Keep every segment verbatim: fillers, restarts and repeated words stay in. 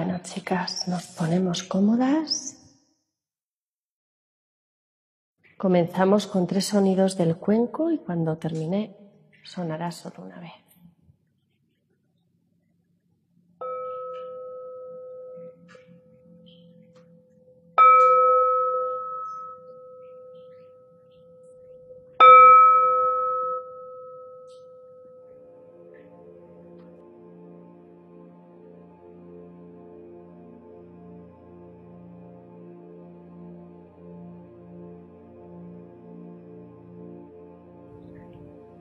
Bueno, chicas, nos ponemos cómodas. Comenzamos con tres sonidos del cuenco y cuando termine sonará solo una vez.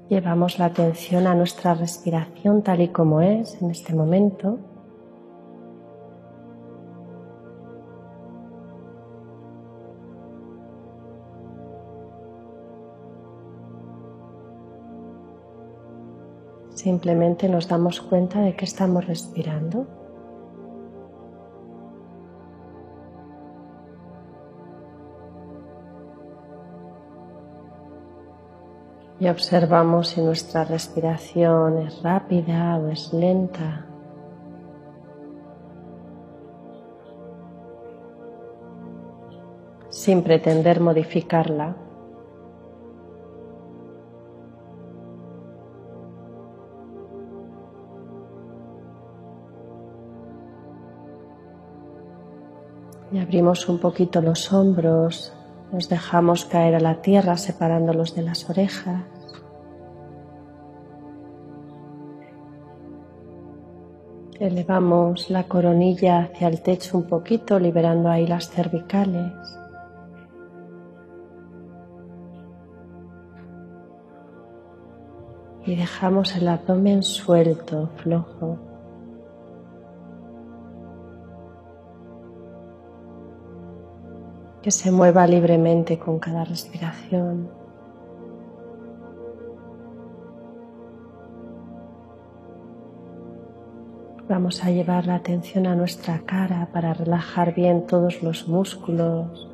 Llevamos la atención a nuestra respiración tal y como es en este momento. Simplemente nos damos cuenta de que estamos respirando. Y observamos si nuestra respiración es rápida o es lenta. Sin pretender modificarla. Y abrimos un poquito los hombros. Nos dejamos caer a la tierra separándolos de las orejas. Elevamos la coronilla hacia el techo un poquito, liberando ahí las cervicales. Y dejamos el abdomen suelto, flojo. Que se mueva libremente con cada respiración. Vamos a llevar la atención a nuestra cara para relajar bien todos los músculos.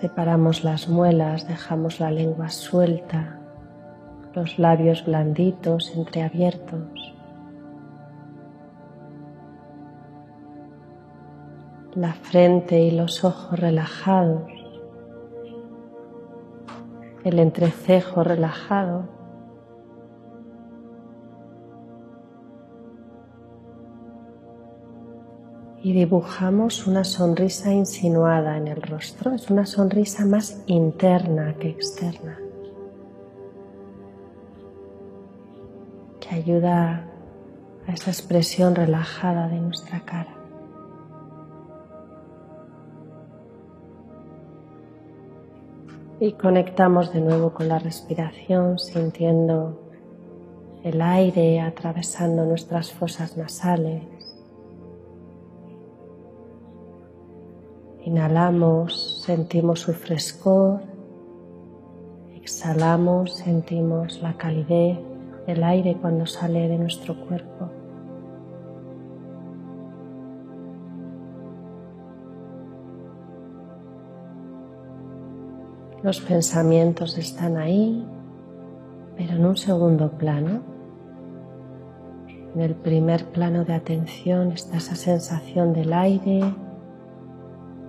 Separamos las muelas, dejamos la lengua suelta, los labios blanditos, entreabiertos. La frente y los ojos relajados, el entrecejo relajado, y dibujamos una sonrisa insinuada en el rostro. Es una sonrisa más interna que externa, que ayuda a esa expresión relajada de nuestra cara. Y conectamos de nuevo con la respiración, sintiendo el aire atravesando nuestras fosas nasales. Inhalamos, sentimos su frescor. Exhalamos, sentimos la calidez del aire cuando sale de nuestro cuerpo. Los pensamientos están ahí, pero en un segundo plano. En el primer plano de atención está esa sensación del aire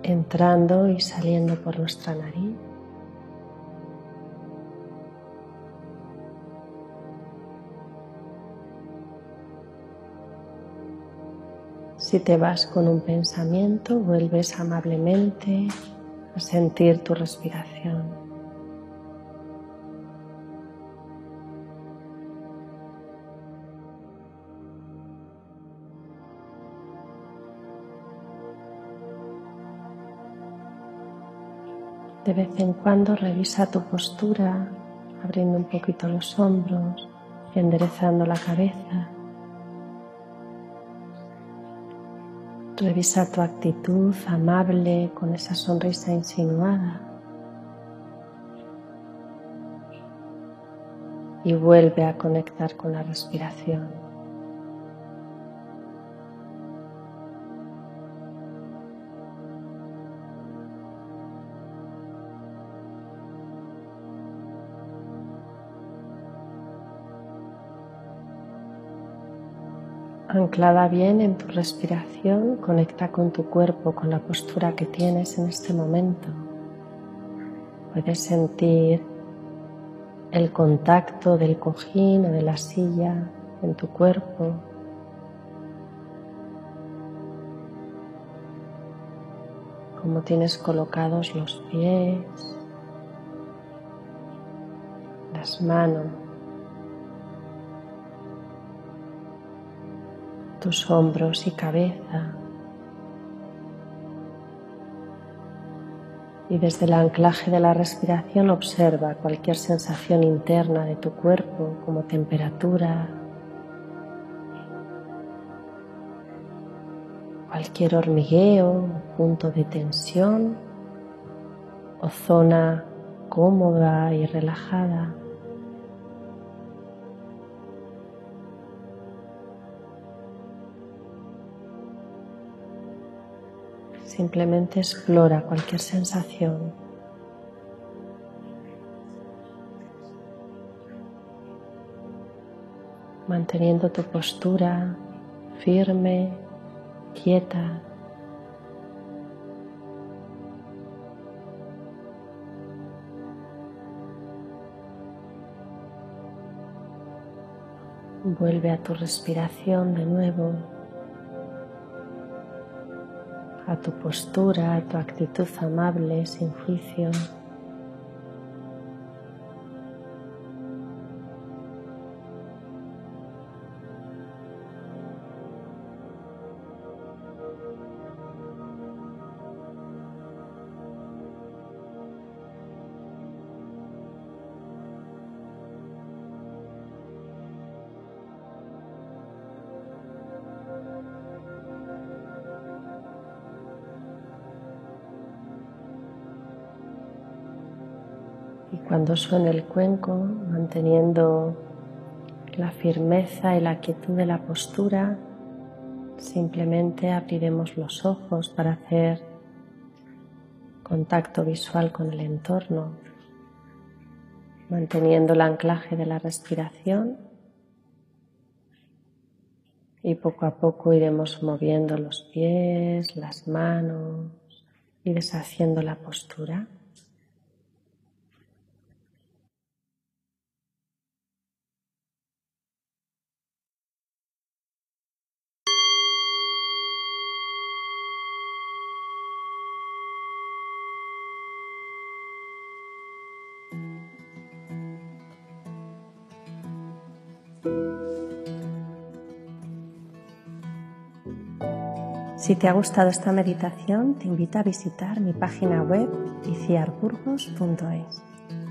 entrando y saliendo por nuestra nariz. Si te vas con un pensamiento, vuelves amablemente a sentir tu respiración. De vez en cuando revisa tu postura, abriendo un poquito los hombros, enderezando la cabeza. Revisa tu actitud amable con esa sonrisa insinuada y vuelve a conectar con la respiración. Anclada bien en tu respiración, conecta con tu cuerpo, con la postura que tienes en este momento. Puedes sentir el contacto del cojín o de la silla en tu cuerpo. Cómo tienes colocados los pies, las manos, tus hombros y cabeza. Y desde el anclaje de la respiración observa cualquier sensación interna de tu cuerpo, como temperatura, cualquier hormigueo, punto de tensión o zona cómoda y relajada. Simplemente explora cualquier sensación. Manteniendo tu postura firme, quieta. Vuelve a tu respiración de nuevo, a tu postura, a tu actitud amable, sin juicio. Cuando suene el cuenco, manteniendo la firmeza y la quietud de la postura, simplemente abriremos los ojos para hacer contacto visual con el entorno, manteniendo el anclaje de la respiración, y poco a poco iremos moviendo los pies, las manos y deshaciendo la postura. Si te ha gustado esta meditación, te invito a visitar mi página web iciarburgos punto es.